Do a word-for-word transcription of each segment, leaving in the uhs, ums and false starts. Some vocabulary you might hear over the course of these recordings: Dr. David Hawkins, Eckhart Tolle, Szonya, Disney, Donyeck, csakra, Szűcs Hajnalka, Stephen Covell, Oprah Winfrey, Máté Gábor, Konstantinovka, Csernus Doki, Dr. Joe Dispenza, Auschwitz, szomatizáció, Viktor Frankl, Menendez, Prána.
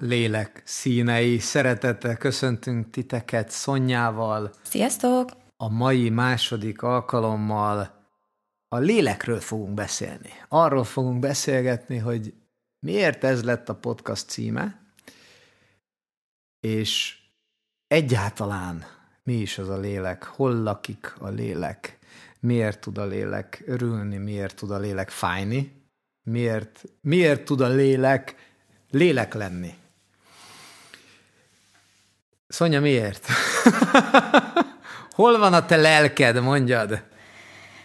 lélek színei. Szeretettel köszöntünk titeket Szonyával. Sziasztok! A mai második alkalommal a lélekről fogunk beszélni. Arról fogunk beszélgetni, hogy miért ez lett a podcast címe, és egyáltalán mi is az a lélek, hol lakik a lélek, miért tud a lélek örülni, miért tud a lélek fájni, miért, miért tud a lélek lélek lenni. Szonya, miért? Hol van a te lelked, mondjad?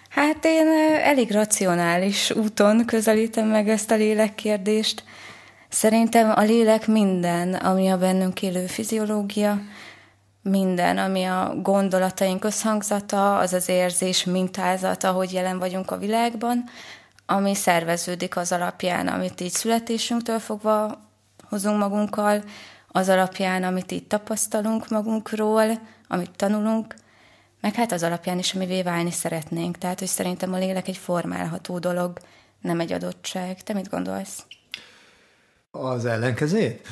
Hát én elég racionális úton közelítem meg ezt a lélekkérdést. Szerintem a lélek minden, ami a bennünk élő fiziológia, minden, ami a gondolataink összhangzata, az az érzés mintázata, hogy jelen vagyunk a világban, ami szerveződik az alapján, amit így születésünktől fogva hozunk magunkkal, az alapján, amit így tapasztalunk magunkról, amit tanulunk, meg hát az alapján is, amivé válni szeretnénk. Tehát, hogy szerintem a lélek egy formálható dolog, nem egy adottság. Te mit gondolsz? Az ellenkezét?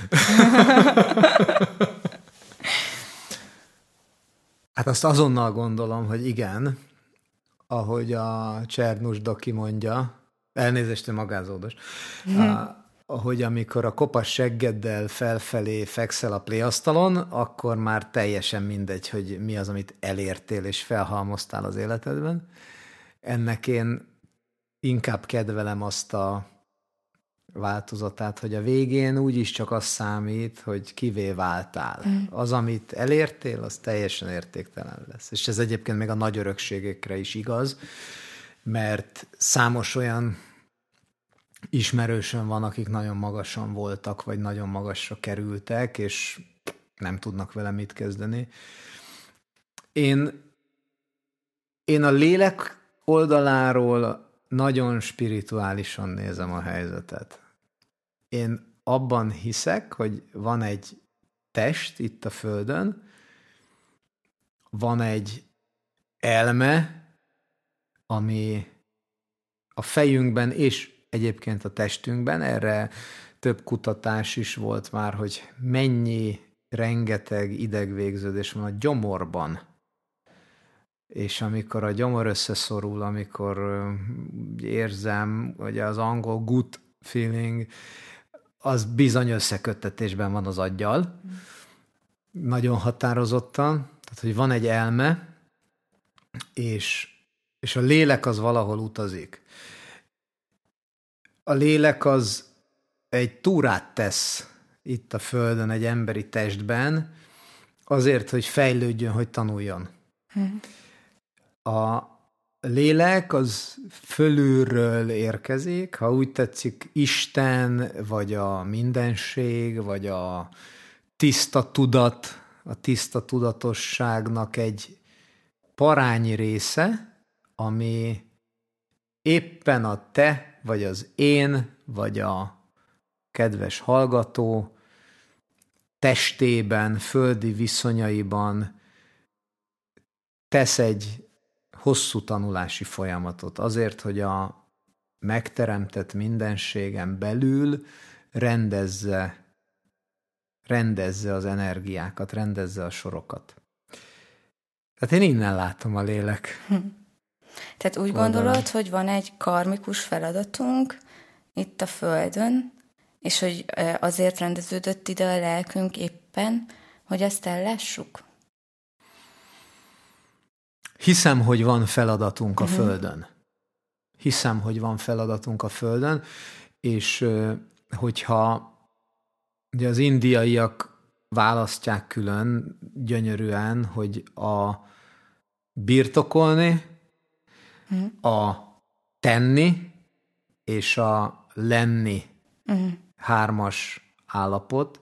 Hát azt azonnal gondolom, hogy igen, ahogy a Csernus Doki mondja, elnézést, magázódos, mm. ahogy amikor a kopas seggeddel felfelé fekszel a pléasztalon, akkor már teljesen mindegy, hogy mi az, amit elértél és felhalmoztál az életedben. Ennek én inkább kedvelem azt a változatát, hogy a végén úgyis csak az számít, hogy kivé váltál. Mm. Az, amit elértél, az teljesen értéktelen lesz. És ez egyébként még a nagy örökségekre is igaz, mert számos olyan ismerősön van, akik nagyon magasan voltak, vagy nagyon magasra kerültek, és nem tudnak vele mit kezdeni. Én, én a lélek oldaláról nagyon spirituálisan nézem a helyzetet. Én abban hiszek, hogy van egy test itt a Földön, van egy elme, ami a fejünkben és egyébként a testünkben, erre több kutatás is volt már, hogy mennyi rengeteg idegvégződés van a gyomorban. És amikor a gyomor összeszorul, amikor érzem, hogy az angol gut feeling, az bizony összeköttetésben van az aggyal. Nagyon határozottan. Tehát, hogy van egy elme, és, és a lélek az valahol utazik. A lélek az egy túrát tesz itt a Földön, egy emberi testben, azért, hogy fejlődjön, hogy tanuljon. Hmm. A lélek az fölülről érkezik, ha úgy tetszik, Isten, vagy a mindenség, vagy a tiszta tudat, a tiszta tudatosságnak egy parányi része, ami éppen a te, vagy az én, vagy a kedves hallgató testében, földi viszonyaiban tesz egy hosszú tanulási folyamatot azért, hogy a megteremtett mindenségen belül rendezze, rendezze az energiákat, rendezze a sorokat. Tehát én innen látom a lélek. Hm. Tehát úgy oldalán. Gondolod, hogy van egy karmikus feladatunk itt a Földön, és hogy azért rendeződött ide a lelkünk éppen, hogy ezt ellássuk? Hiszem, hogy van feladatunk a Földön. Hiszem, hogy van feladatunk a Földön, és hogyha ugye az indiaiak választják külön gyönyörűen, hogy a birtokolni, a tenni és a lenni hármas állapot,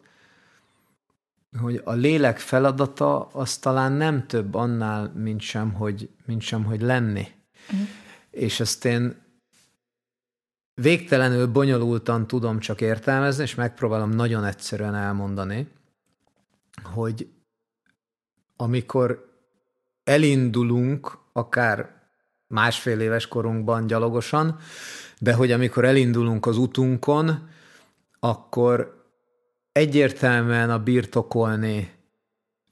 hogy a lélek feladata az talán nem több annál, mint sem, hogy, mint sem, hogy lenni. Uh-huh. És ezt én végtelenül bonyolultan tudom csak értelmezni, és megpróbálom nagyon egyszerűen elmondani, hogy amikor elindulunk, akár másfél éves korunkban gyalogosan, de hogy amikor elindulunk az utunkon, akkor egyértelműen a birtokolni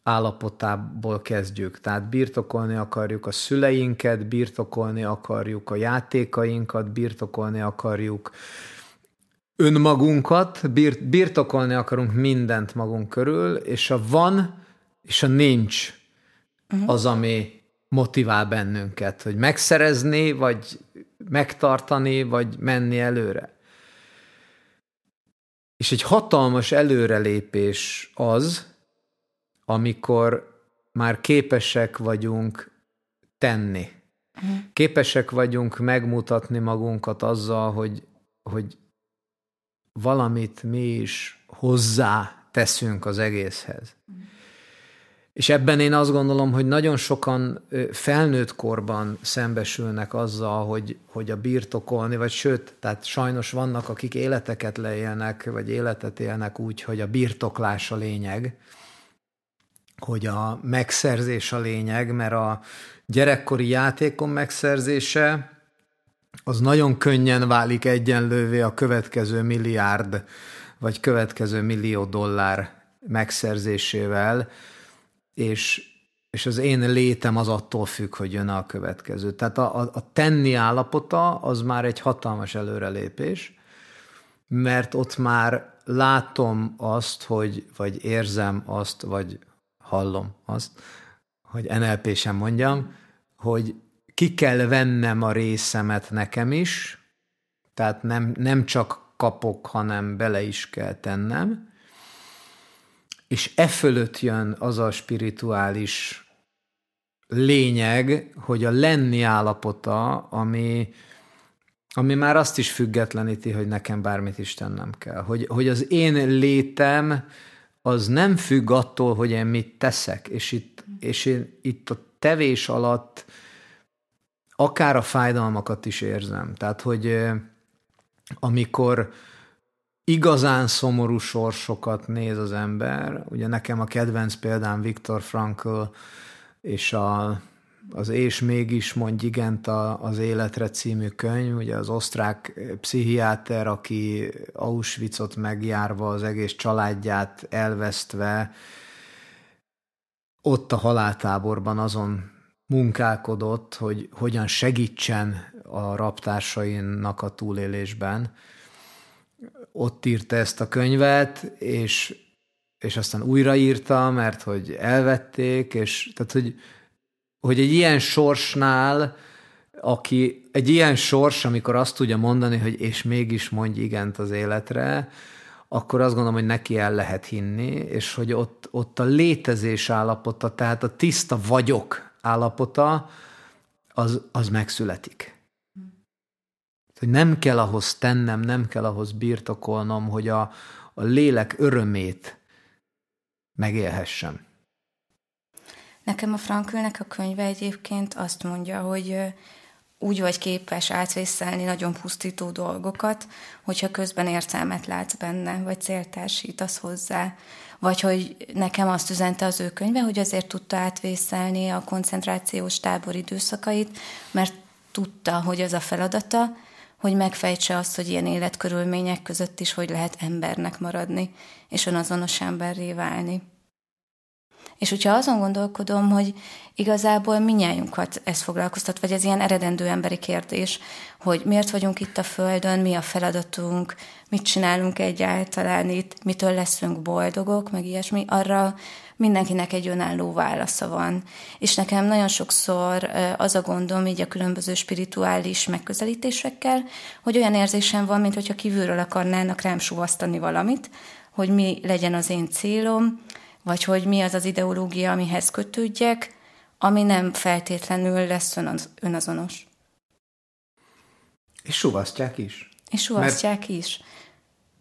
állapotából kezdjük. Tehát birtokolni akarjuk a szüleinket, birtokolni akarjuk a játékainkat, birtokolni akarjuk önmagunkat, birt, birtokolni akarunk mindent magunk körül, és a van és a nincs az, ami motivál bennünket, hogy megszerezni, vagy megtartani, vagy menni előre. És egy hatalmas előrelépés az, amikor már képesek vagyunk tenni. Képesek vagyunk megmutatni magunkat azzal, hogy, hogy valamit mi is hozzá teszünk az egészhez. És ebben én azt gondolom, hogy nagyon sokan felnőtt korban szembesülnek azzal, hogy, hogy a birtokolni, vagy sőt, tehát sajnos vannak, akik életeket leélnek, vagy életet élnek úgy, hogy a birtoklás a lényeg, hogy a megszerzés a lényeg, mert a gyerekkori játékon megszerzése az nagyon könnyen válik egyenlővé a következő milliárd, vagy következő millió dollár megszerzésével, és, és az én létem az attól függ, hogy jön a következő. Tehát a, a, a tenni állapota az már egy hatalmas előrelépés, mert ott már látom azt, hogy, vagy érzem azt, vagy hallom azt, hogy en el pé sem mondjam, hogy ki kell vennem a részemet nekem is, tehát nem, nem csak kapok, hanem bele is kell tennem, és e fölött jön az a spirituális lényeg, hogy a lenni állapota, ami, ami már azt is függetleníti, hogy nekem bármit is tennem kell. Hogy, hogy az én létem az nem függ attól, hogy én mit teszek, és itt, és én itt a tevés alatt akár a fájdalmakat is érzem. Tehát, hogy amikor igazán szomorú sorsokat néz az ember, ugye nekem a kedvenc példám Viktor Frankl, és a, az És mégis mondj igent a, az életre című könyv, ugye az osztrák pszichiáter, aki Auschwitzot megjárva, az egész családját elvesztve, ott a haláltáborban azon munkálkodott, hogy hogyan segítsen a rabtársainak a túlélésben. Ott írta ezt a könyvet, és, és aztán újraírta, mert hogy elvették, és tehát, hogy, hogy egy ilyen sorsnál, aki egy ilyen sors, amikor azt tudja mondani, hogy és mégis mondj igent az életre, akkor azt gondolom, hogy neki el lehet hinni, és hogy ott, ott a létezés állapota, tehát a tiszta vagyok állapota, az, az megszületik. Hogy nem kell ahhoz tennem, nem kell ahhoz birtokolnom, hogy a, a lélek örömét megélhessem. Nekem a Franklnek a könyve egyébként azt mondja, hogy úgy vagy képes átvészelni nagyon pusztító dolgokat, hogyha közben értelmet látsz benne, vagy céltársítasz hozzá. Vagy hogy nekem azt üzente az ő könyve, hogy azért tudta átvészelni a koncentrációs tábor időszakait, mert tudta, hogy az a feladata, hogy megfejtse azt, hogy ilyen életkörülmények között is hogy lehet embernek maradni, és önazonos emberré válni. És hogyha azon gondolkodom, hogy igazából mindnyájunkat ez foglalkoztat, vagy ez ilyen eredendő emberi kérdés, hogy miért vagyunk itt a Földön, mi a feladatunk, mit csinálunk egyáltalán itt, mitől leszünk boldogok, meg ilyesmi, arra mindenkinek egy önálló válasza van. És nekem nagyon sokszor az a gondom így a különböző spirituális megközelítésekkel, hogy olyan érzésem van, mintha kívülről akarnának rám suvasztani valamit, hogy mi legyen az én célom, vagy hogy mi az az ideológia, amihez kötődjek, ami nem feltétlenül lesz önazonos. És suvasztják is. És suvasztják Mert... is.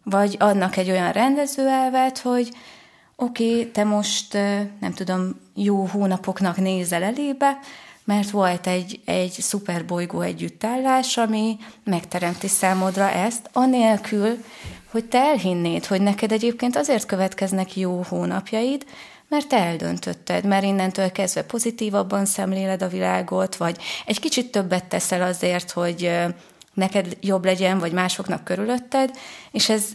Vagy adnak egy olyan rendezőelvet, hogy oké, okay, te most, nem tudom, jó hónapoknak nézel elébe, mert volt egy, egy szuperbolygó együttállás, ami megteremti számodra ezt, anélkül, hogy te elhinnéd, hogy neked egyébként azért következnek jó hónapjaid, mert te eldöntötted, mert innentől kezdve pozitívabban szemléled a világot, vagy egy kicsit többet teszel azért, hogy neked jobb legyen, vagy másoknak körülötted, és ez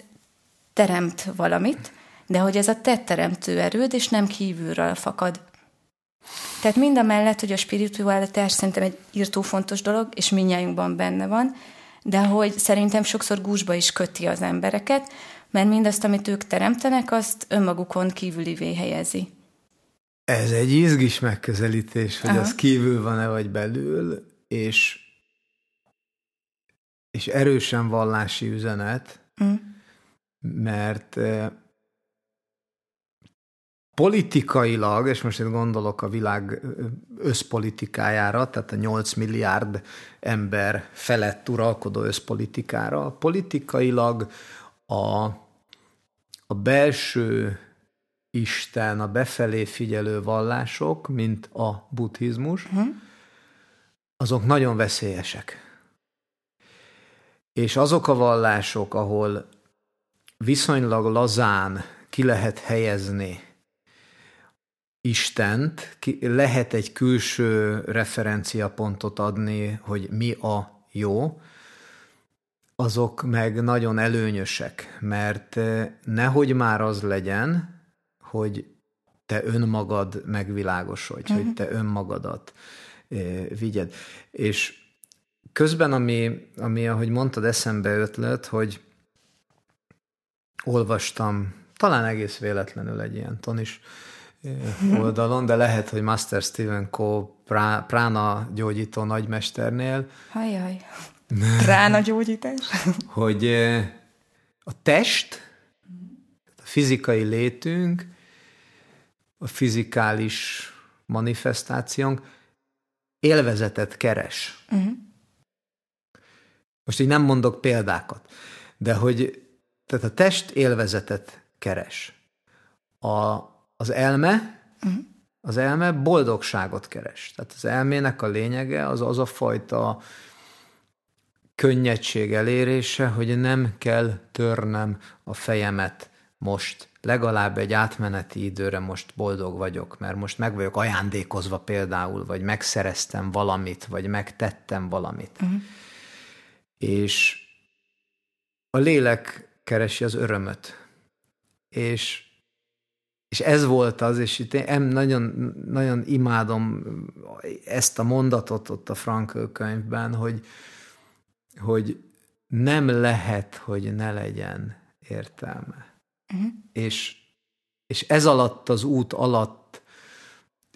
teremt valamit, de hogy ez a te teremtő erőd, és nem kívülről fakad. Tehát mind a mellett, hogy a spiritualitás szerintem egy írtó fontos dolog, és mindnyájunkban benne van, de hogy szerintem sokszor gúzsba is köti az embereket, mert mindazt, amit ők teremtenek, azt önmagukon kívülivé helyezi. Ez egy izgis megközelítés, hogy Aha. az kívül van-e vagy belül, és, és erősen vallási üzenet, mm. mert eh, politikailag, és most itt gondolok a világ összpolitikájára, tehát a nyolc milliárd ember felett uralkodó összpolitikára, politikailag a, a belső Isten, a befelé figyelő vallások, mint a buddhizmus, uh-huh. azok nagyon veszélyesek. És azok a vallások, ahol viszonylag lazán ki lehet helyezni Istent, ki, lehet egy külső referenciapontot adni, hogy mi a jó, azok meg nagyon előnyösek, mert nehogy már az legyen, hogy te önmagad megvilágosodj, uh-huh. hogy te önmagadat eh, vigyed. És közben, ami, ami, ahogy mondtad, eszembe ötlött, hogy olvastam, talán egész véletlenül egy ilyen tonis eh, oldalon, de lehet, hogy Master Stephen Cove prá, Prána gyógyító nagymesternél. Hajjaj, Prána gyógyítás. Hogy eh, a test, a fizikai létünk, a fizikális manifestációnk élvezetet keres. Uh-huh. Most így nem mondok példákat, de hogy tehát a test élvezetet keres. A, az elme, uh-huh. az elme boldogságot keres. Tehát az elmének a lényege az az a fajta könnyedség elérése, hogy nem kell törnem a fejemet most. Legalább egy átmeneti időre most boldog vagyok, mert most meg vagyok ajándékozva például, vagy megszereztem valamit, vagy megtettem valamit. Uh-huh. És a lélek keresi az örömöt. És, és ez volt az, és itt én nagyon, nagyon imádom ezt a mondatot ott a Frankl könyvben, hogy, hogy nem lehet, hogy ne legyen értelme. Uh-huh. És, és ez alatt, az út alatt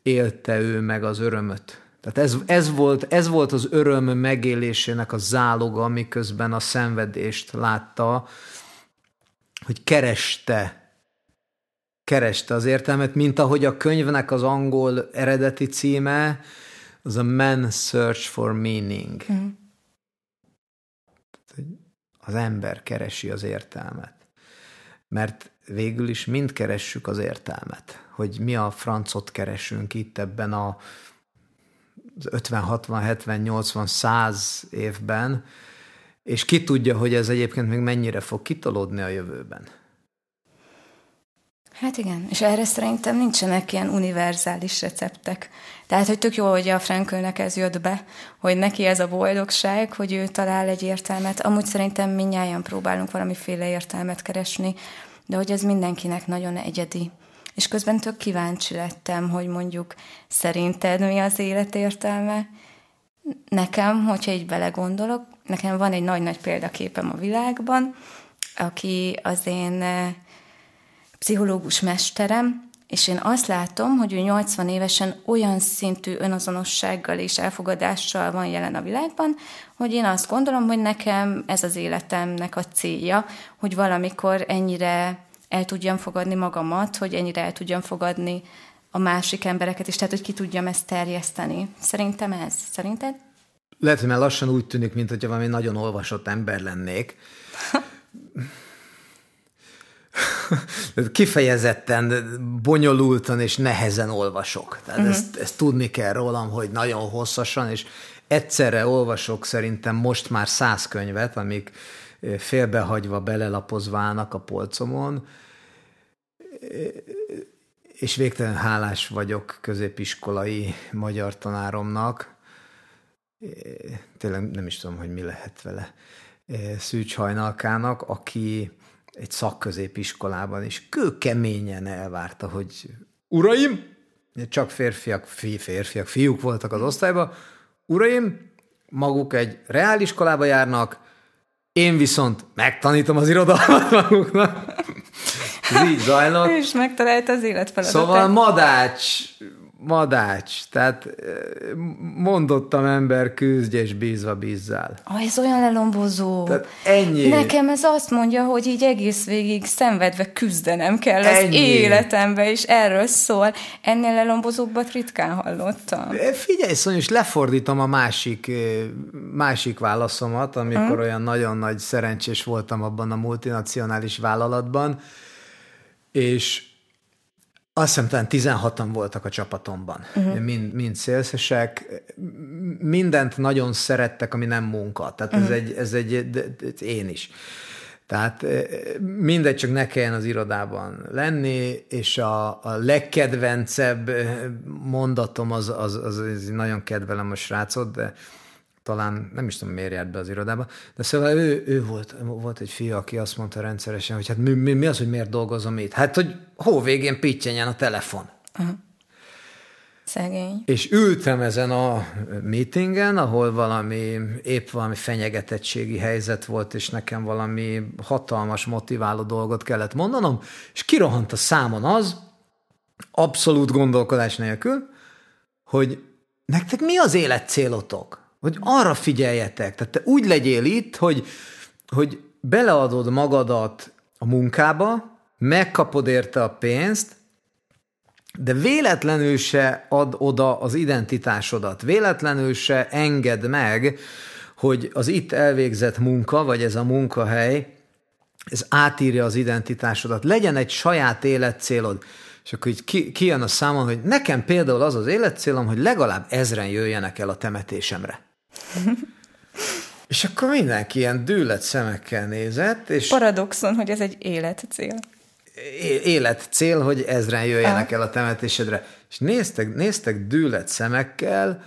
élte ő meg az örömöt. Tehát ez, ez, volt, ez volt az öröm megélésének a záloga, miközben a szenvedést látta, hogy kereste, kereste az értelmet, mint ahogy a könyvnek az angol eredeti címe, az a Man's Search for Meaning. Uh-huh. Az ember keresi az értelmet. Mert végül is mind keressük az értelmet, hogy mi a francot keresünk itt ebben a ötven, hatvan, hetven, nyolcvan, száz évben, és ki tudja, hogy ez egyébként még mennyire fog kitolódni a jövőben. Hát igen, és erre szerintem nincsenek ilyen univerzális receptek. Tehát, hogy tök jó, hogy a Franklnek ez jött be, hogy neki ez a boldogság, hogy ő talál egy értelmet. Amúgy szerintem mindnyájan próbálunk valamiféle értelmet keresni, de hogy ez mindenkinek nagyon egyedi. És közben tök kíváncsi lettem, hogy mondjuk szerinted mi az élet értelme? Nekem, hogyha így belegondolok, nekem van egy nagy-nagy példaképem a világban, aki az én pszichológus mesterem, és én azt látom, hogy ő nyolcvan évesen olyan szintű önazonossággal és elfogadással van jelen a világban, hogy én azt gondolom, hogy nekem ez az életemnek a célja, hogy valamikor ennyire el tudjam fogadni magamat, hogy ennyire el tudjam fogadni a másik embereket is, tehát hogy ki tudjam ezt terjeszteni. Szerintem ez. Szerinted? Lehet, hogy már lassan úgy tűnik, mint hogyha valami nagyon olvasott ember lennék. Kifejezetten bonyolultan és nehezen olvasok. Tehát uh-huh. ezt, ezt tudni kell rólam, hogy nagyon hosszasan, és egyszerre olvasok szerintem most már száz könyvet, amik félbehagyva, belelapozva állnak a polcomon, és végtelen hálás vagyok középiskolai magyar tanáromnak. Tényleg nem is tudom, hogy mi lehet vele. Szűcs Hajnalkának, aki egy szakközépiskolában, és kőkeményen elvárta, hogy uraim, csak férfiak, fi, férfiak, fiúk voltak az osztályban, uraim, maguk egy reáliskolába járnak, én viszont megtanítom az irodalmat maguknak. Ez így zajlott. És megtalált az életfeladatot. Szóval madács, madács, tehát mondottam ember, küzdj és bízva bízzál. Ah, ez olyan lelombozó. Tehát ennyi. Nekem ez azt mondja, hogy így egész végig szenvedve küzdenem kell ennyi. Az életembe, és erről szól. Ennél lelombozóbbat ritkán hallottam. Figyelj, Szonya, és lefordítom a másik, másik válaszomat, amikor hmm. olyan nagyon nagy szerencsés voltam abban a multinacionális vállalatban, és azt hiszem, talán tizenhatan voltak a csapatomban, uh-huh. mind, mind szélszesek, mindent nagyon szerettek, ami nem munka, tehát uh-huh. ez, egy, ez egy, de, de, de én is. Tehát mindegy, csak ne kelljen az irodában lenni, és a, a legkedvencebb mondatom, az, az, az, az nagyon kedvelem a srácot, de talán nem is tudom, miért járt be az irodába, de szóval ő, ő volt, volt egy fiú, aki azt mondta rendszeresen, hogy hát mi, mi, mi az, hogy miért dolgozom itt? Hát, hogy hóvégén pittyenjen a telefon. Uh-huh. Szegény. És ültem ezen a meetingen, ahol valami, épp valami fenyegetettségi helyzet volt, és nekem valami hatalmas, motiváló dolgot kellett mondanom, és kirohant a számon az, abszolút gondolkodás nélkül, hogy nektek mi az élet célotok? Hogy arra figyeljetek, tehát te úgy legyél itt, hogy, hogy beleadod magadat a munkába, megkapod érte a pénzt, de véletlenül se add oda az identitásodat, véletlenül se engedd meg, hogy az itt elvégzett munka, vagy ez a munkahely, ez átírja az identitásodat. Legyen egy saját életcélod. És akkor így ki, ki jön a számon, hogy nekem például az az életcélom, hogy legalább ezren jöjjenek el a temetésemre. És akkor mindenki ilyen dűlett szemekkel nézett. És paradoxon, hogy ez egy életcél. É- életcél, hogy ezren jöjjenek ah. el a temetésedre. És néztek, néztek dűlett szemekkel,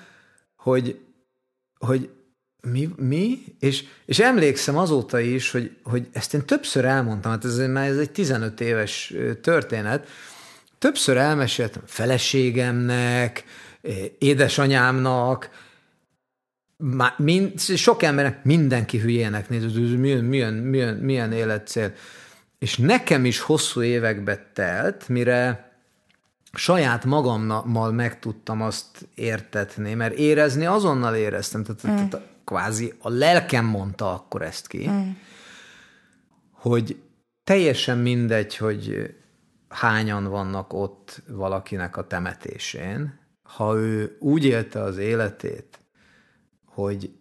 hogy, hogy mi? mi? És, és emlékszem azóta is, hogy, hogy ezt én többször elmondtam, hát ez, már ez egy tizenöt éves történet, többször elmeséltem feleségemnek, édesanyámnak, mind, sok embernek, mindenki hülyének nézett, hogy milyen, milyen, milyen, milyen életcél. És nekem is hosszú évekbe telt, mire saját magammal meg tudtam azt értetni, mert érezni azonnal éreztem, tehát mm. tehát kvázi a lelkem mondta akkor ezt ki, mm. hogy teljesen mindegy, hogy hányan vannak ott valakinek a temetésén, ha ő úgy élte az életét, hogy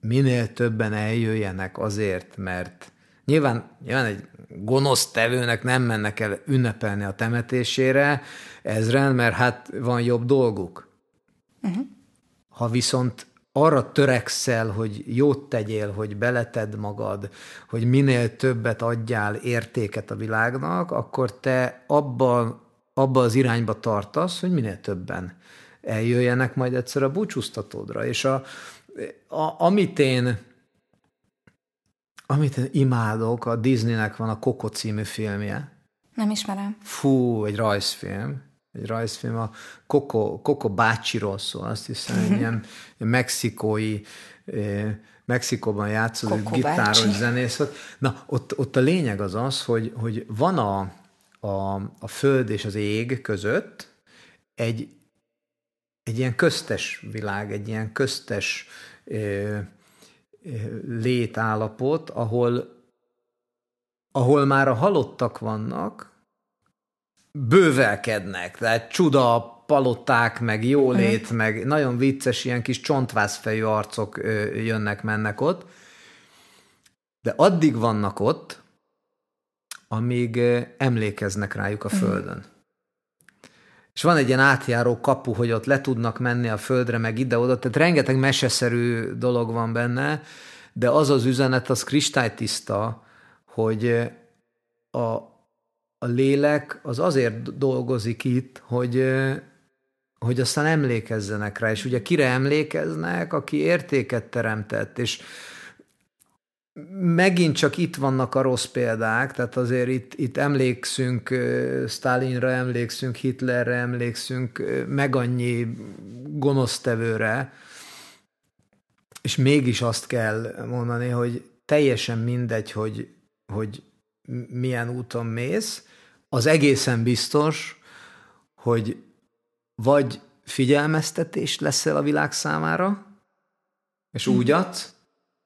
minél többen eljöjjenek azért, mert nyilván, nyilván egy gonosztevőnek nem mennek el ünnepelni a temetésére ezren, mert hát van jobb dolguk. Uh-huh. Ha viszont arra törekszel, hogy jót tegyél, hogy beleted magad, hogy minél többet adjál értéket a világnak, akkor te abba, abba az irányba tartasz, hogy minél többen eljöjjenek majd egyszer a búcsúztatódra. És a, a, amit, én, amit én imádok, a Disneynek van a Coco című filmje. Nem ismerem. Fú, egy rajzfilm. Egy rajzfilm, a Coco, Coco bácsiról szól, azt hiszem, egy ilyen mexikói, Mexikóban játszódó gitáros zenész. Na, ott, ott a lényeg az az, hogy, hogy van a, a, a föld és az ég között egy, egy ilyen köztes világ, egy ilyen köztes ö, ö, létállapot, ahol, ahol már a halottak vannak, bővelkednek, tehát csuda paloták, meg jólét, uh-huh. meg nagyon vicces, ilyen kis csontvászfejű arcok jönnek-mennek ott, de addig vannak ott, amíg emlékeznek rájuk a földön. Uh-huh. És van egy ilyen átjáró kapu, hogy ott le tudnak menni a földre, meg ide-oda, tehát rengeteg meseszerű dolog van benne, de az az üzenet, az kristálytiszta, hogy a A lélek az azért dolgozik itt, hogy, hogy aztán emlékezzenek rá, és ugye kire emlékeznek, aki értéket teremtett, és megint csak itt vannak a rossz példák, tehát azért itt, itt emlékszünk, Sztálinra emlékszünk, Hitlerre emlékszünk, meg annyi gonosztevőre, és mégis azt kell mondani, hogy teljesen mindegy, hogy, hogy milyen úton mész, az egészen biztos, hogy vagy figyelmeztetés leszel a világ számára, és mm. úgyat,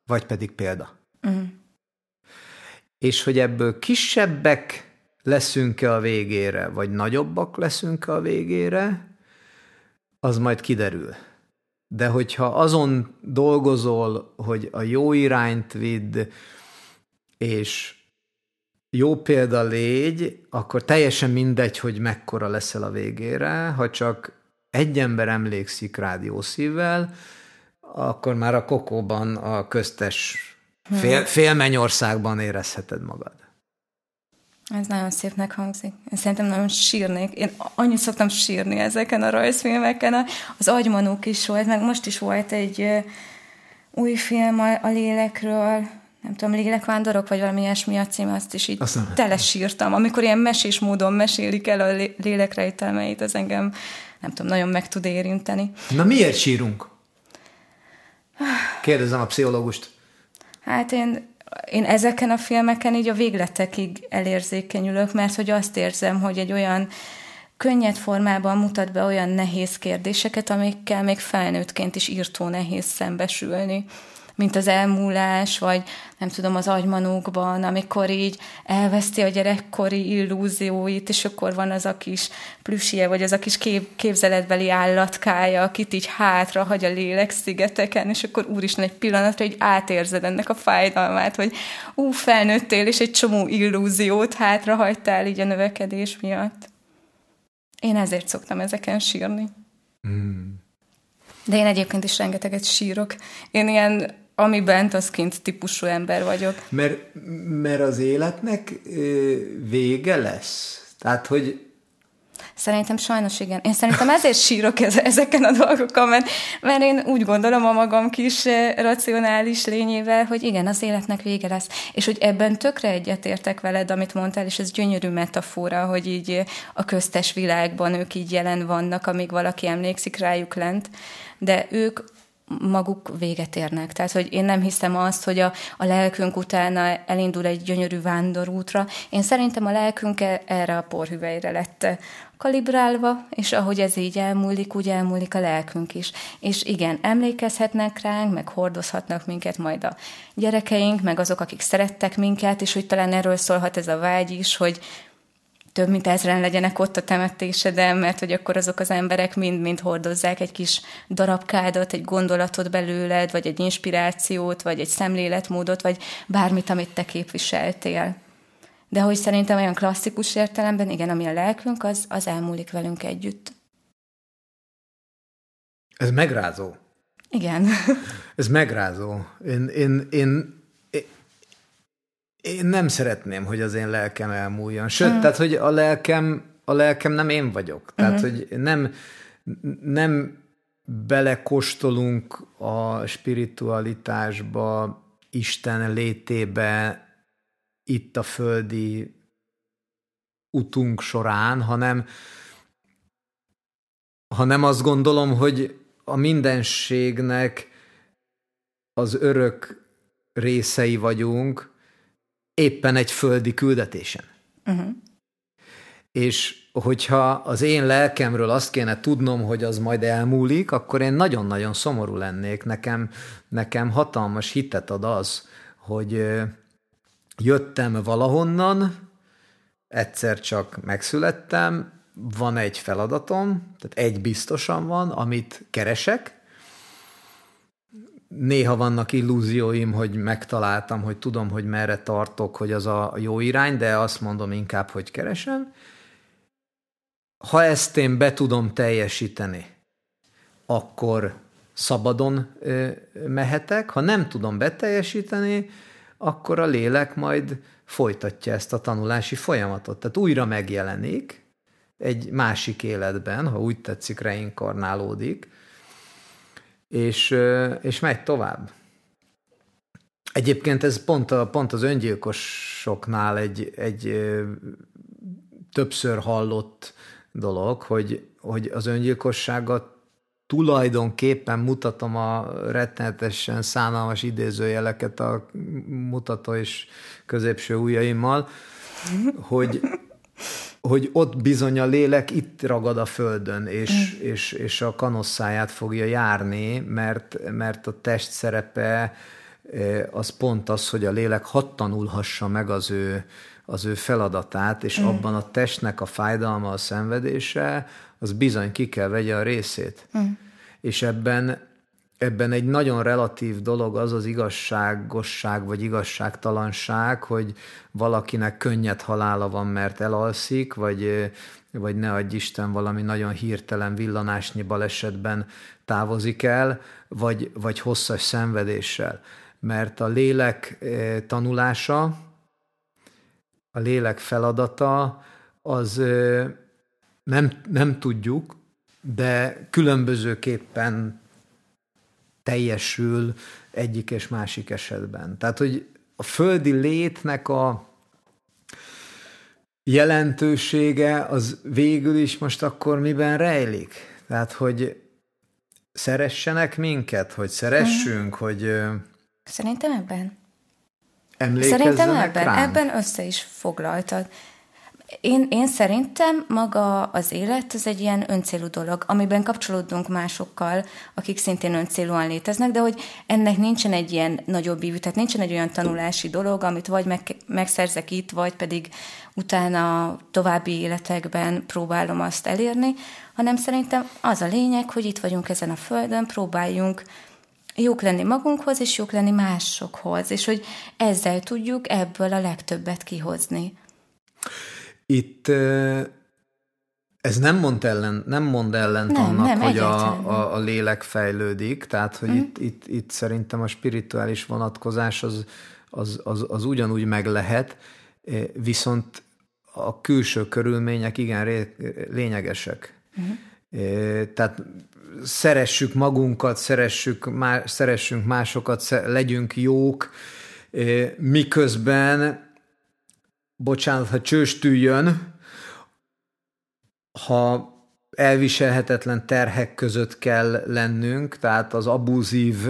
vagy pedig példa. Mm. És hogy ebből kisebbek leszünk-e a végére, vagy nagyobbak leszünk-e a végére, az majd kiderül. De hogyha azon dolgozol, hogy a jó irányt vidd, és jó példa légy, akkor teljesen mindegy, hogy mekkora leszel a végére, ha csak egy ember emlékszik rád jó szívvel, akkor már a kokóban, a köztes fél, félmennyországban érezheted magad. Ez nagyon szépnek hangzik. Én szerintem nagyon sírnék. Én annyit szoktam sírni ezeken a rajzfilmeken. Az Agymanók is volt, meg most is volt egy új film a lélekről, nem tudom, Lélekvándorok, vagy valami ilyesmi a cím, azt is így aztán telesírtam. Amikor ilyen mesés módon mesélik el a lélekrejtelmeit, az engem, nem tudom, nagyon meg tud érinteni. Na miért sírunk? Kérdezem a pszichológust. Hát én, én ezeken a filmeken így a végletekig elérzékenyülök, mert hogy azt érzem, hogy egy olyan könnyed formában mutat be olyan nehéz kérdéseket, amikkel még felnőttként is írtó nehéz szembesülni, mint az elmúlás, vagy nem tudom, az Agymanókban, amikor így elveszti a gyerekkori illúzióit, és akkor van az a kis plüssie, vagy az a kis kép- képzeletbeli állatkája, akit így hátra hagy a lélek szigeteken, és akkor úristen, egy pillanatra így átérzed ennek a fájdalmát, hogy ú, felnőttél, és egy csomó illúziót hátra hagytál így a növekedés miatt. Én ezért szoktam ezeken sírni. Mm. De én egyébként is rengeteget sírok. Én ilyen ami bent, az kint típusú ember vagyok. Mert, mert az életnek vége lesz? Tehát, hogy... Szerintem sajnos igen. Én szerintem ezért sírok ezeken a dolgokon, mert, mert én úgy gondolom a magam kis racionális lényével, hogy igen, az életnek vége lesz. És hogy ebben tökre egyetértek veled, amit mondtál, és ez gyönyörű metafora, hogy így a köztes világban ők így jelen vannak, amíg valaki emlékszik rájuk lent, de ők maguk véget érnek. Tehát, hogy én nem hiszem azt, hogy a, a lelkünk utána elindul egy gyönyörű vándorútra. Én szerintem a lelkünk erre a porhüvelyre lett kalibrálva, és ahogy ez így elmúlik, úgy elmúlik a lelkünk is. És igen, emlékezhetnek ránk, meg hordozhatnak minket majd a gyerekeink, meg azok, akik szerettek minket, és hogy talán erről szólhat ez a vágy is, hogy több mint ezren legyenek ott a temetéseden, mert hogy akkor azok az emberek mind-mind hordozzák egy kis darabkádat, egy gondolatot belőled, vagy egy inspirációt, vagy egy szemléletmódot, vagy bármit, amit te képviseltél. De hogy szerintem olyan klasszikus értelemben, igen, ami a lelkünk, az, az elmúlik velünk együtt. Ez megrázó. Igen. Ez megrázó. Én... én, én... Én nem szeretném, hogy az én lelkem elmúljon. Sőt, mm. tehát, hogy a lelkem, a lelkem nem én vagyok. Tehát, mm-hmm. hogy nem, nem belekóstolunk a spiritualitásba, Isten létébe, itt a földi utunk során, hanem, hanem azt gondolom, hogy a mindenségnek az örök részei vagyunk, éppen egy földi küldetésen. Uh-huh. És hogyha az én lelkemről azt kéne tudnom, hogy az majd elmúlik, akkor én nagyon-nagyon szomorú lennék. Nekem, nekem hatalmas hitet ad az, hogy jöttem valahonnan, egyszer csak megszülettem, van egy feladatom, tehát egy biztosan van, amit keresek. Néha vannak illúzióim, hogy megtaláltam, hogy tudom, hogy merre tartok, hogy az a jó irány, de azt mondom inkább, hogy keresem. Ha ezt én be tudom teljesíteni, akkor szabadon mehetek. Ha nem tudom beteljesíteni, akkor a lélek majd folytatja ezt a tanulási folyamatot. Tehát újra megjelenik egy másik életben, ha úgy tetszik, reinkarnálódik, És, és megy tovább. Egyébként ez pont, a, pont az öngyilkosoknál egy, egy többször hallott dolog, hogy, hogy az öngyilkosságot tulajdonképpen mutatom a rettenetesen szánalmas idézőjeleket a mutató és középső ujjaimmal, hogy, hogy ott bizony a lélek itt ragad a földön, és, és, és a kanosszáját fogja járni, mert, mert a test szerepe az pont az, hogy a lélek hadd tanulhassa meg az ő, az ő feladatát, és abban a testnek a fájdalma, a szenvedése, az bizony ki kell vegye a részét. Mm. És ebben, ebben egy nagyon relatív dolog az az igazságosság, vagy igazságtalanság, hogy valakinek könnyed halála van, mert elalszik, vagy, vagy ne adj Isten, valami nagyon hirtelen villanásnyi balesetben távozik el, vagy, vagy hosszas szenvedéssel. Mert a lélek tanulása, a lélek feladata, az... Nem, nem tudjuk, de különbözőképpen teljesül egyik és másik esetben. Tehát, hogy a földi létnek a jelentősége az végül is most akkor miben rejlik? Tehát, hogy szeressenek minket, hogy szeressünk, hmm. hogy... Szerintem ebben. Emlékezzenek Szerintem ebben, rám. Ebben össze is foglaltad. Én, én szerintem maga az élet az egy ilyen öncélú dolog, amiben kapcsolódunk másokkal, akik szintén öncélúan léteznek, de hogy ennek nincsen egy ilyen nagyobb ívű, tehát nincsen egy olyan tanulási dolog, amit vagy meg, megszerzek itt, vagy pedig utána további életekben próbálom azt elérni, hanem szerintem az a lényeg, hogy itt vagyunk ezen a földön, próbáljunk jók lenni magunkhoz, és jók lenni másokhoz, és hogy ezzel tudjuk ebből a legtöbbet kihozni. Itt ez nem mond ellen, nem mond ellent nem, annak, nem, hogy a, a, a lélek fejlődik, tehát, hogy mm. itt, itt, itt szerintem a spirituális vonatkozás az, az, az, az ugyanúgy meg lehet, viszont a külső körülmények igen ré, lényegesek. Mm. Tehát szeressük magunkat, szeressük más, szeressünk másokat, legyünk jók, miközben bocsánat, ha csőstüljön, ha elviselhetetlen terhek között kell lennünk, tehát az abúzív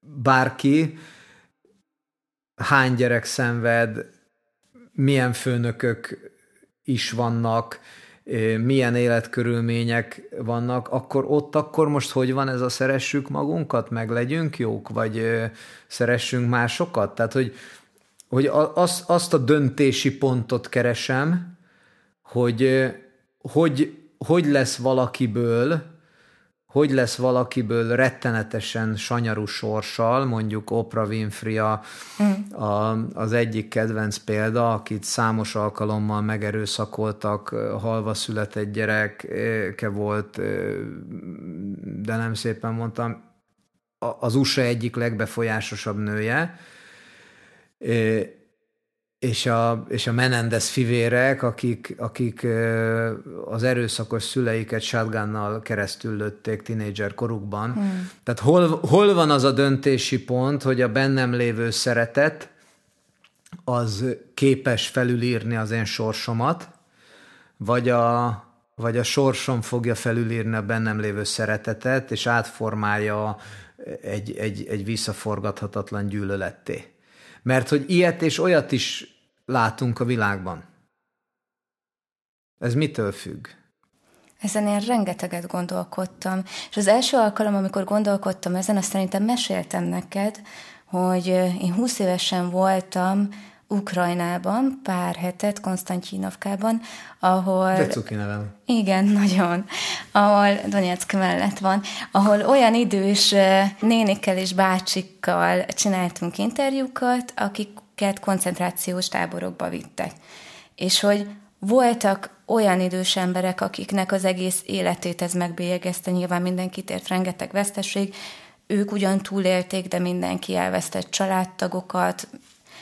bárki, hány gyerek szenved, milyen főnökök is vannak, milyen életkörülmények vannak, akkor ott, akkor most hogy van ez a szeressük magunkat, meg legyünk jók, vagy szeressünk másokat? Tehát, hogy hogy az, azt a döntési pontot keresem, hogy hogy, hogy lesz valakiből, hogy lesz valakiből rettenetesen sanyarú sorssal, mondjuk Oprah Winfrey a, mm. a, az egyik kedvenc példa, akit számos alkalommal megerőszakoltak, halva született gyereke volt, de nem szépen mondtam, az u es á egyik legbefolyásosabb nője, és a, és a Menendez fivérek, akik, akik az erőszakos szüleiket shotgunnal keresztül lőtték tinédzser korukban. Hmm. Tehát hol, hol van az a döntési pont, hogy a bennem lévő szeretet az képes felülírni az én sorsomat, vagy a, vagy a sorsom fogja felülírni a bennem lévő szeretetet, és átformálja egy, egy, egy visszaforgathatatlan gyűlöletté. Mert hogy ilyet és olyat is látunk a világban. Ez mitől függ? Ezen én rengeteget gondolkodtam. És az első alkalom, amikor gondolkodtam ezen, azt szerintem meséltem neked, hogy én húsz évesen voltam Ukrajnában, pár hetet, Konstantinovkában, ahol... De cuki nevem. Igen, nagyon. Ahol Donyeck mellett van, ahol olyan idős nénikkel és bácsikkal csináltunk interjúkat, akiket koncentrációs táborokba vittek. És hogy voltak olyan idős emberek, akiknek az egész életét ez megbélyegezte, nyilván mindenkit ért rengeteg veszteség, ők ugyan túlélték, de mindenki elvesztett családtagokat,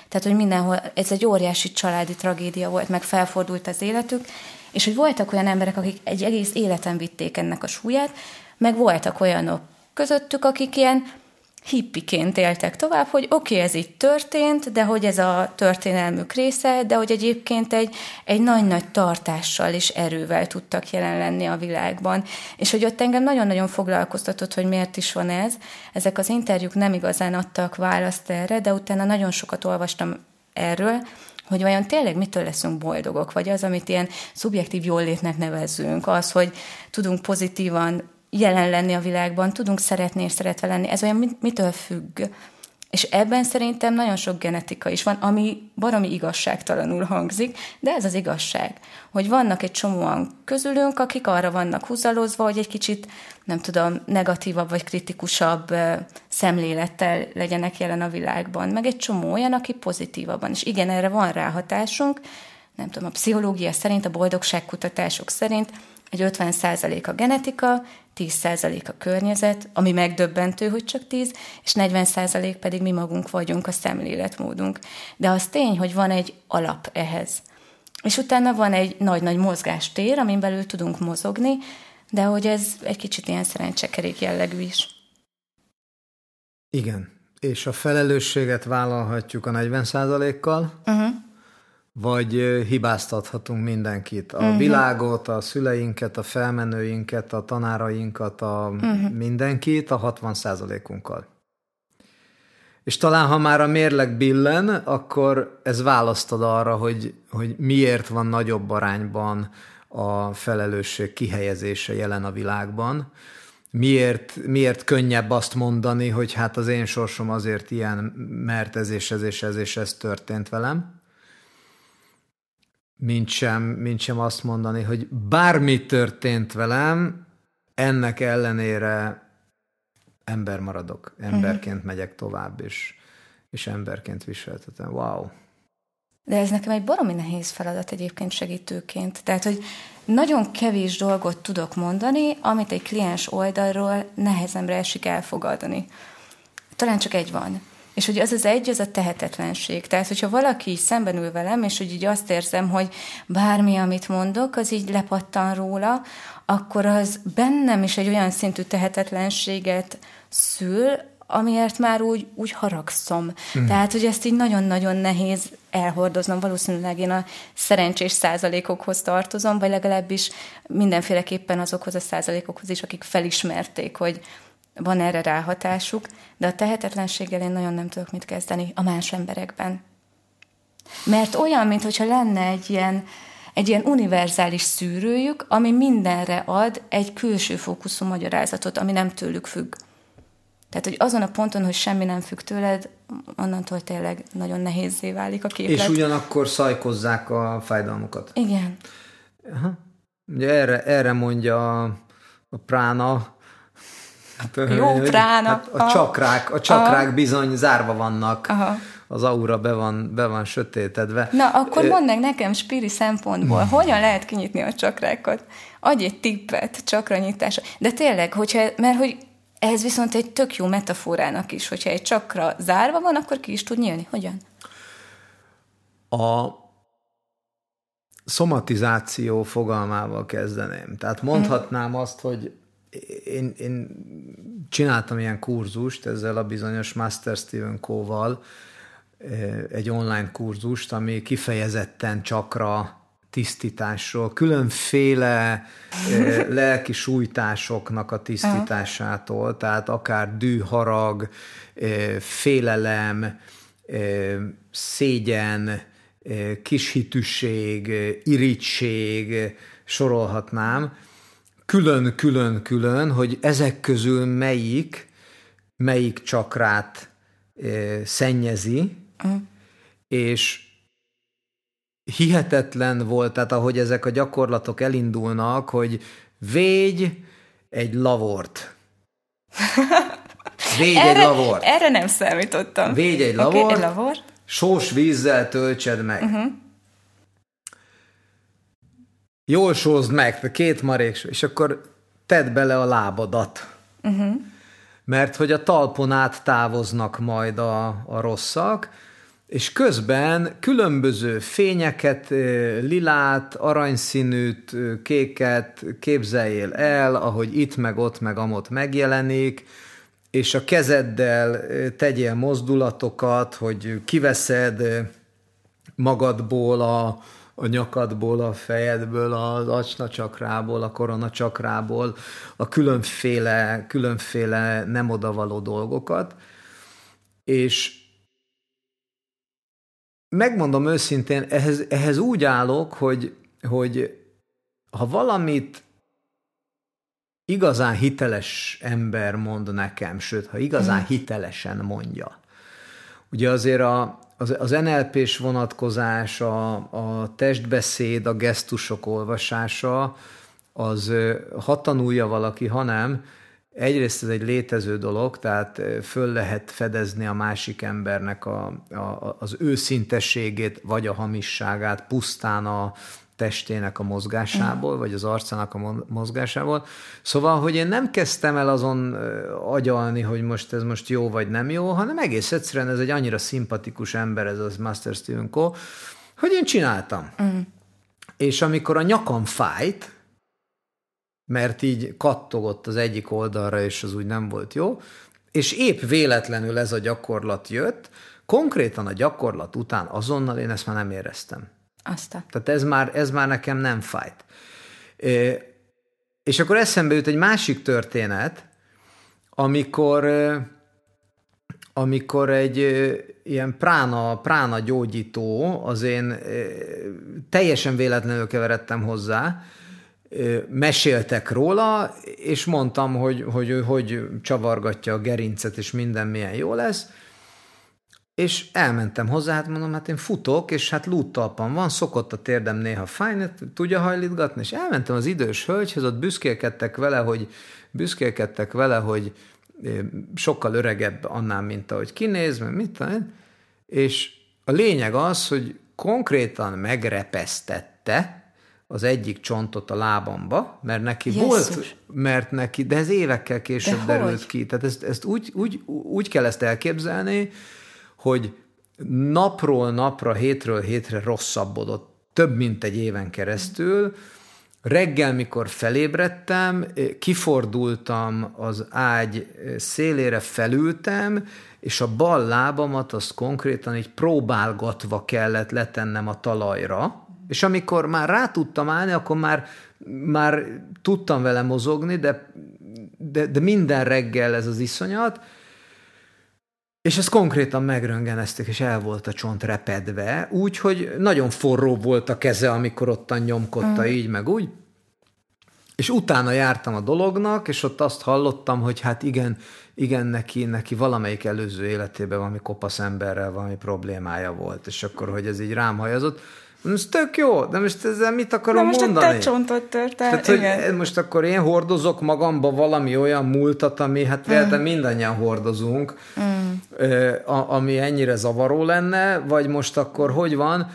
tehát, hogy mindenhol, ez egy óriási családi tragédia volt, meg felfordult az életük, és hogy voltak olyan emberek, akik egy egész életen vitték ennek a súlyát, meg voltak olyanok közöttük, akik ilyen hippiként éltek tovább, hogy oké, okay, ez így történt, de hogy ez a történelmük része, de hogy egyébként egy, egy nagy-nagy tartással és erővel tudtak jelen lenni a világban. És hogy ott engem nagyon-nagyon foglalkoztatott, hogy miért is van ez. Ezek az interjúk nem igazán adtak választ erre, de utána nagyon sokat olvastam erről, hogy vajon tényleg mitől leszünk boldogok, vagy az, amit ilyen szubjektív jóllétnek nevezünk, az, hogy tudunk pozitívan jelen lenni a világban, tudunk szeretni és szeretve lenni, ez olyan mitől függ. És ebben szerintem nagyon sok genetika is van, ami baromi igazságtalanul hangzik, de ez az igazság, hogy vannak egy csomóan közülünk, akik arra vannak húzalozva, hogy egy kicsit, nem tudom, negatívabb vagy kritikusabb szemlélettel legyenek jelen a világban, meg egy csomó olyan, aki pozitívabban. És igen, erre van ráhatásunk, nem tudom, a pszichológia szerint, a boldogságkutatások szerint egy ötven százalék a genetika, tíz százalék a környezet, ami megdöbbentő, hogy csak tíz, és negyven százalék pedig mi magunk vagyunk, a szemléletmódunk. De az tény, hogy van egy alap ehhez. És utána van egy nagy-nagy mozgástér, amin belül tudunk mozogni, de hogy ez egy kicsit ilyen szerencsekerék jellegű is. Igen, és a felelősséget vállalhatjuk a negyven százalékkal, uh-huh. vagy hibáztathatunk mindenkit. A uh-huh. világot, a szüleinket, a felmenőinket, a tanárainkat, a uh-huh. mindenkit a hatvan százalékunkkal. És talán, ha már a mérleg billen, akkor ez választod arra, hogy, hogy miért van nagyobb arányban a felelősség kihelyezése jelen a világban. Miért, miért könnyebb azt mondani, hogy hát az én sorsom azért ilyen, mert ez és ez és ez és ez történt velem. Mint sem, mint sem azt mondani, hogy bármi történt velem, ennek ellenére ember maradok, emberként megyek tovább, és, és emberként viseltetem. Wow! De ez nekem egy baromi nehéz feladat egyébként segítőként. Tehát, hogy nagyon kevés dolgot tudok mondani, amit egy kliens oldalról nehezemre esik elfogadni. Talán csak egy van. És hogy az az egy, az a tehetetlenség. Tehát, hogyha valaki így szembenül velem, és hogy így azt érzem, hogy bármi, amit mondok, az így lepattan róla, akkor az bennem is egy olyan szintű tehetetlenséget szül, amiért már úgy, úgy haragszom. Mm. Tehát, hogy ezt így nagyon-nagyon nehéz elhordoznom. Valószínűleg én a szerencsés százalékokhoz tartozom, vagy legalábbis mindenféleképpen azokhoz a százalékokhoz is, akik felismerték, hogy van erre ráhatásuk, de a tehetetlenséggel én nagyon nem tudok mit kezdeni a más emberekben. Mert olyan, mintha lenne egy ilyen, egy ilyen univerzális szűrőjük, ami mindenre ad egy külső fókuszú magyarázatot, ami nem tőlük függ. Tehát, hogy azon a ponton, hogy semmi nem függ tőled, onnantól tényleg nagyon nehézzé válik a képlet. És ugyanakkor szajkozzák a fájdalmukat. Igen. Aha. Ugye erre, erre mondja a, a prána, Törvény, Jó prána. Hát a, csakrák, a csakrák aha. bizony zárva vannak, aha. az aura be van, be van sötétedve. Na, akkor mondd meg nekem spiri szempontból, van. Hogyan lehet kinyitni a csakrákat? Adj egy tippet csakranyitásra. De tényleg, hogyha, mert hogy ez viszont egy tök jó metaforának is, hogyha egy csakra zárva van, akkor ki is tud nyílni. Hogyan? A szomatizáció fogalmával kezdeném. Tehát mondhatnám hmm. azt, hogy Én, én csináltam ilyen kurzust ezzel a bizonyos Master Stephen Covell, egy online kurzust, ami kifejezetten csakra tisztításról, különféle lelki sújtásoknak a tisztításától, tehát akár dű, harag, félelem, szégyen, kishitűség, irigység, sorolhatnám, külön-külön-külön, hogy ezek közül melyik, melyik csakrát e, szennyezi, uh-huh. és hihetetlen volt, tehát ahogy ezek a gyakorlatok elindulnak, hogy védj egy lavort. Védj erre, egy lavort. Erre nem számítottam. Védj egy okay, lavort, lavort, sós vízzel töltsed meg. Uh-huh. Jól sózd meg, két marék, és akkor tedd bele a lábadat. Uh-huh. Mert hogy a talpon át távoznak majd a, a rosszak, és közben különböző fényeket, lilát, aranyszínűt, kéket képzeljél el, ahogy itt meg ott meg amott megjelenik, és a kezeddel tegyél mozdulatokat, hogy kiveszed magadból, a, a nyakadból, a fejedből, az acsnacsakrából, a koronacsakrából a különféle, különféle nem odavaló dolgokat. És megmondom őszintén, ehhez, ehhez úgy állok, hogy, hogy ha valamit igazán hiteles ember mond nekem, sőt, ha igazán hitelesen mondja. Ugye azért a, az, az en el pés vonatkozás, a, a testbeszéd, a gesztusok olvasása, az ha tanulja valaki, ha nem, egyrészt ez egy létező dolog, tehát föl lehet fedezni a másik embernek a, a, az őszinteségét, vagy a hamisságát pusztán a testének a mozgásából, vagy az arcának a mozgásából. Szóval, hogy én nem kezdtem el azon agyalni, hogy most ez most jó vagy nem jó, hanem egész egyszerűen ez egy annyira szimpatikus ember, ez az Master Stephen Coe, hogy én csináltam. Mm. És amikor a nyakam fájt, mert így kattogott az egyik oldalra, és az úgy nem volt jó, és épp véletlenül ez a gyakorlat jött, konkrétan a gyakorlat után azonnal én ezt már nem éreztem. Aztán. Tehát ez már, ez már nekem nem fájt. És akkor eszembe jut egy másik történet, amikor, amikor egy ilyen prána, prána gyógyító, az én teljesen véletlenül keveredtem hozzá, meséltek róla, és mondtam, hogy hogy, hogy, hogy csavargatja a gerincet, és minden milyen jó lesz, és elmentem hozzá, hát mondom, hát én futok, és hát lúttalpam van, szokott a térdem néha fájni, tudja hajlítgatni, és elmentem az idős hölgyhez, ott büszkélkedtek vele, hogy, büszkélkedtek vele, hogy sokkal öregebb annál, mint ahogy kinéz, mert mit tudom, és a lényeg az, hogy konkrétan megrepesztette az egyik csontot a lábamba, mert neki Jézus. volt, mert neki, de ez évekkel később de derült hogy? ki. Tehát ezt, ezt úgy, úgy, úgy kell ezt elképzelni, hogy napról napra, hétről hétre rosszabbodott, több mint egy éven keresztül. Reggel, mikor felébredtem, kifordultam az ágy szélére, felültem, és a bal lábamat azt konkrétan így próbálgatva kellett letennem a talajra, és amikor már rá tudtam állni, akkor már, már tudtam vele mozogni, de, de, de minden reggel ez az iszonyat, és ezt konkrétan megröntgenezték, és el volt a csont repedve, úgyhogy nagyon forró volt a keze, amikor ottan nyomkodta, mm. így meg úgy, és utána jártam a dolognak, és ott azt hallottam, hogy hát igen, igen neki, neki valamelyik előző életében valami kopasz emberrel valami problémája volt, és akkor, hogy ez így rám hajazott. Most tök jó, de most ezzel mit akarom most mondani? Most a te csontot törtel, tehát, hogy most akkor én hordozok magamba valami olyan múltat, ami hát mm. mindannyian hordozunk, mm. ami ennyire zavaró lenne, vagy most akkor hogy van?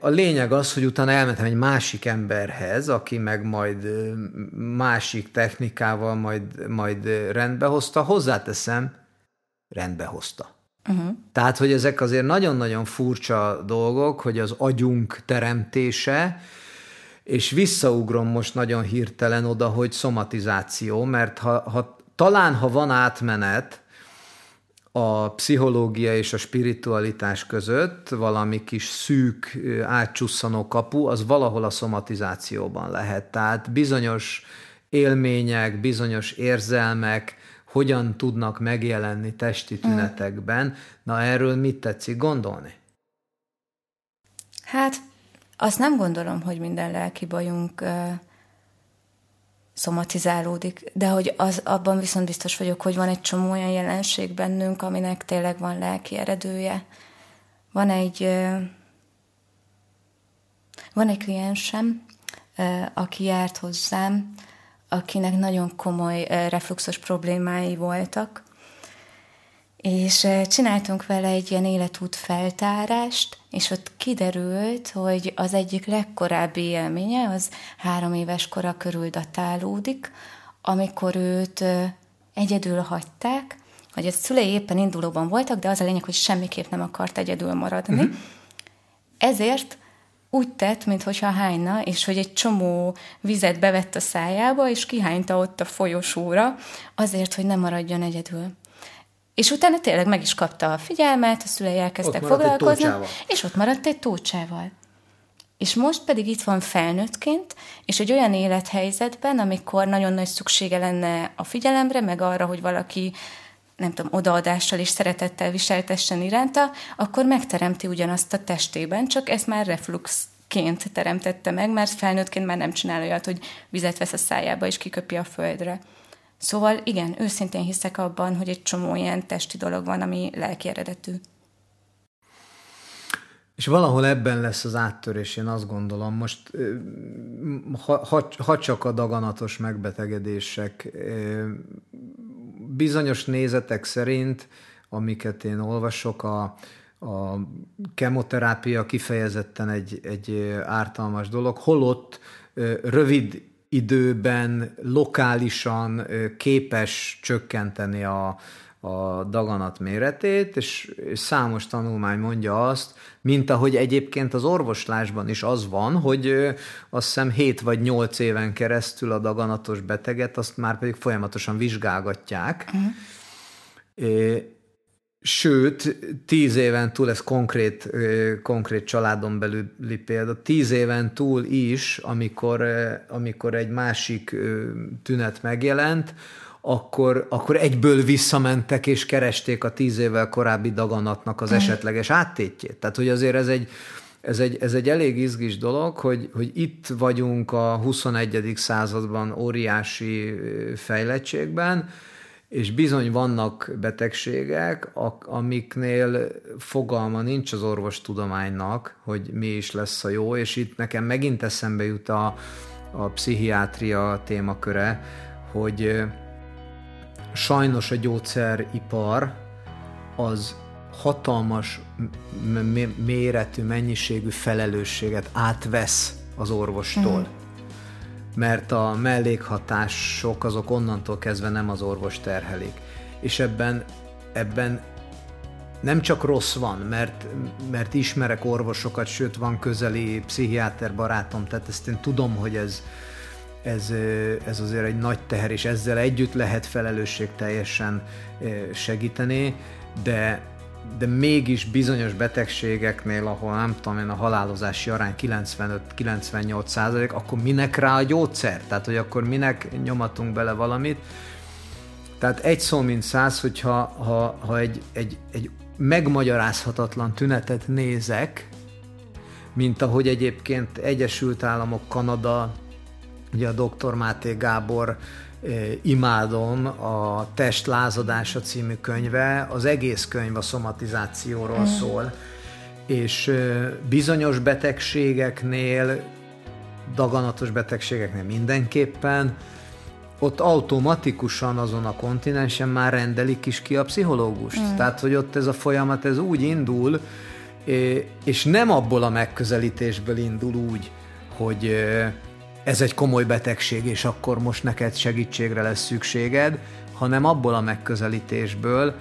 A lényeg az, hogy utána elmentem egy másik emberhez, aki meg majd másik technikával majd, majd rendbehozta. Hozzáteszem, rendbehozta. Uh-huh. Tehát, hogy ezek azért nagyon-nagyon furcsa dolgok, hogy az agyunk teremtése, és visszaugrom most nagyon hirtelen oda, hogy szomatizáció, mert ha, ha, talán ha van átmenet a pszichológia és a spiritualitás között, valami kis szűk, átcsusszanó kapu, az valahol a szomatizációban lehet. Tehát bizonyos élmények, bizonyos érzelmek, hogyan tudnak megjelenni testi tünetekben. Na, erről mit tetszik gondolni? Hát, azt nem gondolom, hogy minden lelki bajunk uh, szomatizálódik, de hogy az, abban viszont biztos vagyok, hogy van egy csomó olyan jelenség bennünk, aminek tényleg van lelki eredője. Van egy uh, van egy kliensem, uh, aki járt hozzám, akinek nagyon komoly refluxos problémái voltak, és csináltunk vele egy ilyen életút feltárást, és ott kiderült, hogy az egyik legkorábbi élménye az három éves kora körül datálódik, amikor őt egyedül hagyták, hogy a szülei éppen indulóban voltak, de az a lényeg, hogy semmiképp nem akart egyedül maradni. Uh-huh. Ezért úgy tett, mintha hányna, és hogy egy csomó vizet bevett a szájába, és kihányta ott a folyosóra, azért, hogy ne maradjon egyedül. És utána tényleg meg is kapta a figyelmet, a szülei elkezdtek foglalkozni, és ott maradt egy tócsával. És most pedig itt van felnőttként, és egy olyan élethelyzetben, amikor nagyon nagy szüksége lenne a figyelemre, meg arra, hogy valaki, nem tudom, odaadással és szeretettel viseltessen iránta, akkor megteremti ugyanazt a testében, csak ezt már refluxként teremtette meg, mert felnőttként már nem csinál olyat, hogy vizet vesz a szájába és kiköpi a földre. Szóval igen, őszintén hiszek abban, hogy egy csomó ilyen testi dolog van, ami lelki eredetű. És valahol ebben lesz az áttörés, én azt gondolom, most ha, ha, ha csak a daganatos megbetegedések, bizonyos nézetek szerint, amiket én olvasok, a, a kemoterápia kifejezetten egy, egy ártalmas dolog, holott rövid időben, lokálisan képes csökkenteni a a daganat méretét, és számos tanulmány mondja azt, mint ahogy egyébként az orvoslásban is az van, hogy azt hiszem hét vagy nyolc éven keresztül a daganatos beteget, azt már pedig folyamatosan vizsgálgatják. Uh-huh. Sőt, tíz éven túl, ez konkrét, konkrét családon belüli példa, tíz éven túl is, amikor, amikor egy másik tünet megjelent, Akkor, akkor egyből visszamentek és keresték a tíz évvel korábbi daganatnak az esetleges áttétjét. Tehát, hogy azért ez egy, ez egy, ez egy elég izgis dolog, hogy, hogy itt vagyunk a huszonegyedik században óriási fejlettségben, és bizony vannak betegségek, amiknél fogalma nincs az orvostudománynak, hogy mi is lesz a jó, és itt nekem megint eszembe jut a, a pszichiátria témaköre, hogy sajnos a gyógyszeripar az hatalmas m- méretű, mennyiségű felelősséget átvesz az orvostól. Mm. Mert a mellékhatások azok onnantól kezdve nem az orvos terhelik. És ebben, ebben nem csak rossz van, mert, mert ismerek orvosokat, sőt van közeli pszichiáter barátom, tehát ezt én tudom, hogy ez Ez, ez azért egy nagy teher, és ezzel együtt lehet felelősség teljesen segíteni, de, de mégis bizonyos betegségeknél, ahol nem tudom én, a halálozási arány kilencvenöt-kilencvennyolc százalék, akkor minek rá a gyógyszer? Tehát, hogy akkor minek nyomatunk bele valamit? Tehát egy szó mint száz, hogyha ha, ha egy, egy, egy megmagyarázhatatlan tünetet nézek, mint ahogy egyébként Egyesült Államok, Kanada, ugye a doktor Máté Gábor Imádom, a Test lázadása című könyve, az egész könyv a szomatizációról mm. szól, és bizonyos betegségeknél, daganatos betegségeknél mindenképpen, ott automatikusan azon a kontinensen már rendelik is ki a pszichológust. Mm. Tehát, hogy ott ez a folyamat ez úgy indul, és nem abból a megközelítésből indul úgy, hogy ez egy komoly betegség, és akkor most neked segítségre lesz szükséged, hanem abból a megközelítésből,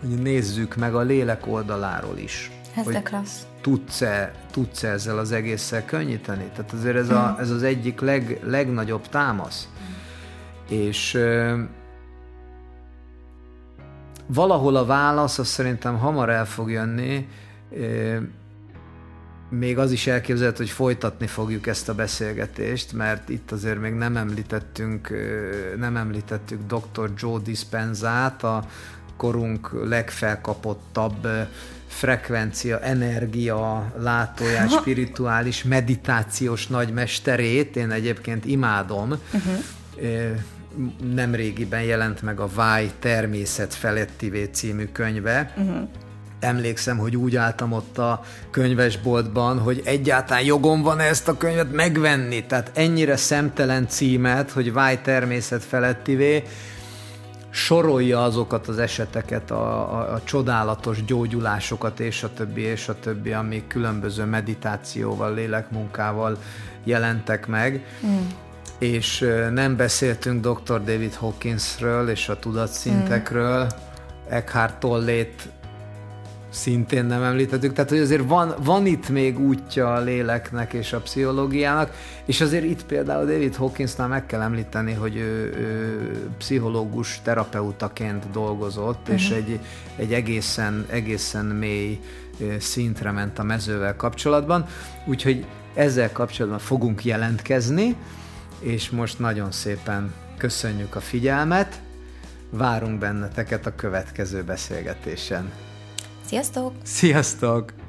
hogy nézzük meg a lélek oldaláról is. Ez de klassz. Tudsz-e, tudsz-e ezzel az egésszel könnyíteni? Tehát azért ez, a, ez az egyik leg, legnagyobb támasz. Mm. És ö, valahol a válasz, azt szerintem hamar el fog jönni, ö, még az is elképzelhető, hogy folytatni fogjuk ezt a beszélgetést, mert itt azért még nem említettünk, nem említettük doktor Joe Dispenzát, a korunk legfelkapottabb frekvencia, energia, látóját, spirituális, meditációs nagymesterét, én egyébként imádom. Uh-huh. Nemrégiben jelent meg a Vágy természet felettivé című könyve, uh-huh. Emlékszem, hogy úgy álltam ott a könyvesboltban, hogy egyáltalán jogom van ezt a könyvet megvenni. Tehát ennyire szemtelen címet, hogy Vágy természet felettivé, sorolja azokat az eseteket, a, a, a csodálatos gyógyulásokat, és a többi, és a többi, amik különböző meditációval, lélekmunkával jelentek meg. Mm. És nem beszéltünk doktor David Hawkinsről és a tudatszintekről, mm. Eckhart Tollét szintén nem említettük, tehát hogy azért van, van itt még útja a léleknek és a pszichológiának, és azért itt például David Hawkinsnál meg kell említeni, hogy ő, ő pszichológus terapeutaként dolgozott, uh-huh. és egy, egy egészen, egészen mély szintre ment a mezővel kapcsolatban, úgyhogy ezzel kapcsolatban fogunk jelentkezni, és most nagyon szépen köszönjük a figyelmet, várunk benneteket a következő beszélgetésen. Sziasztok! Sziasztok!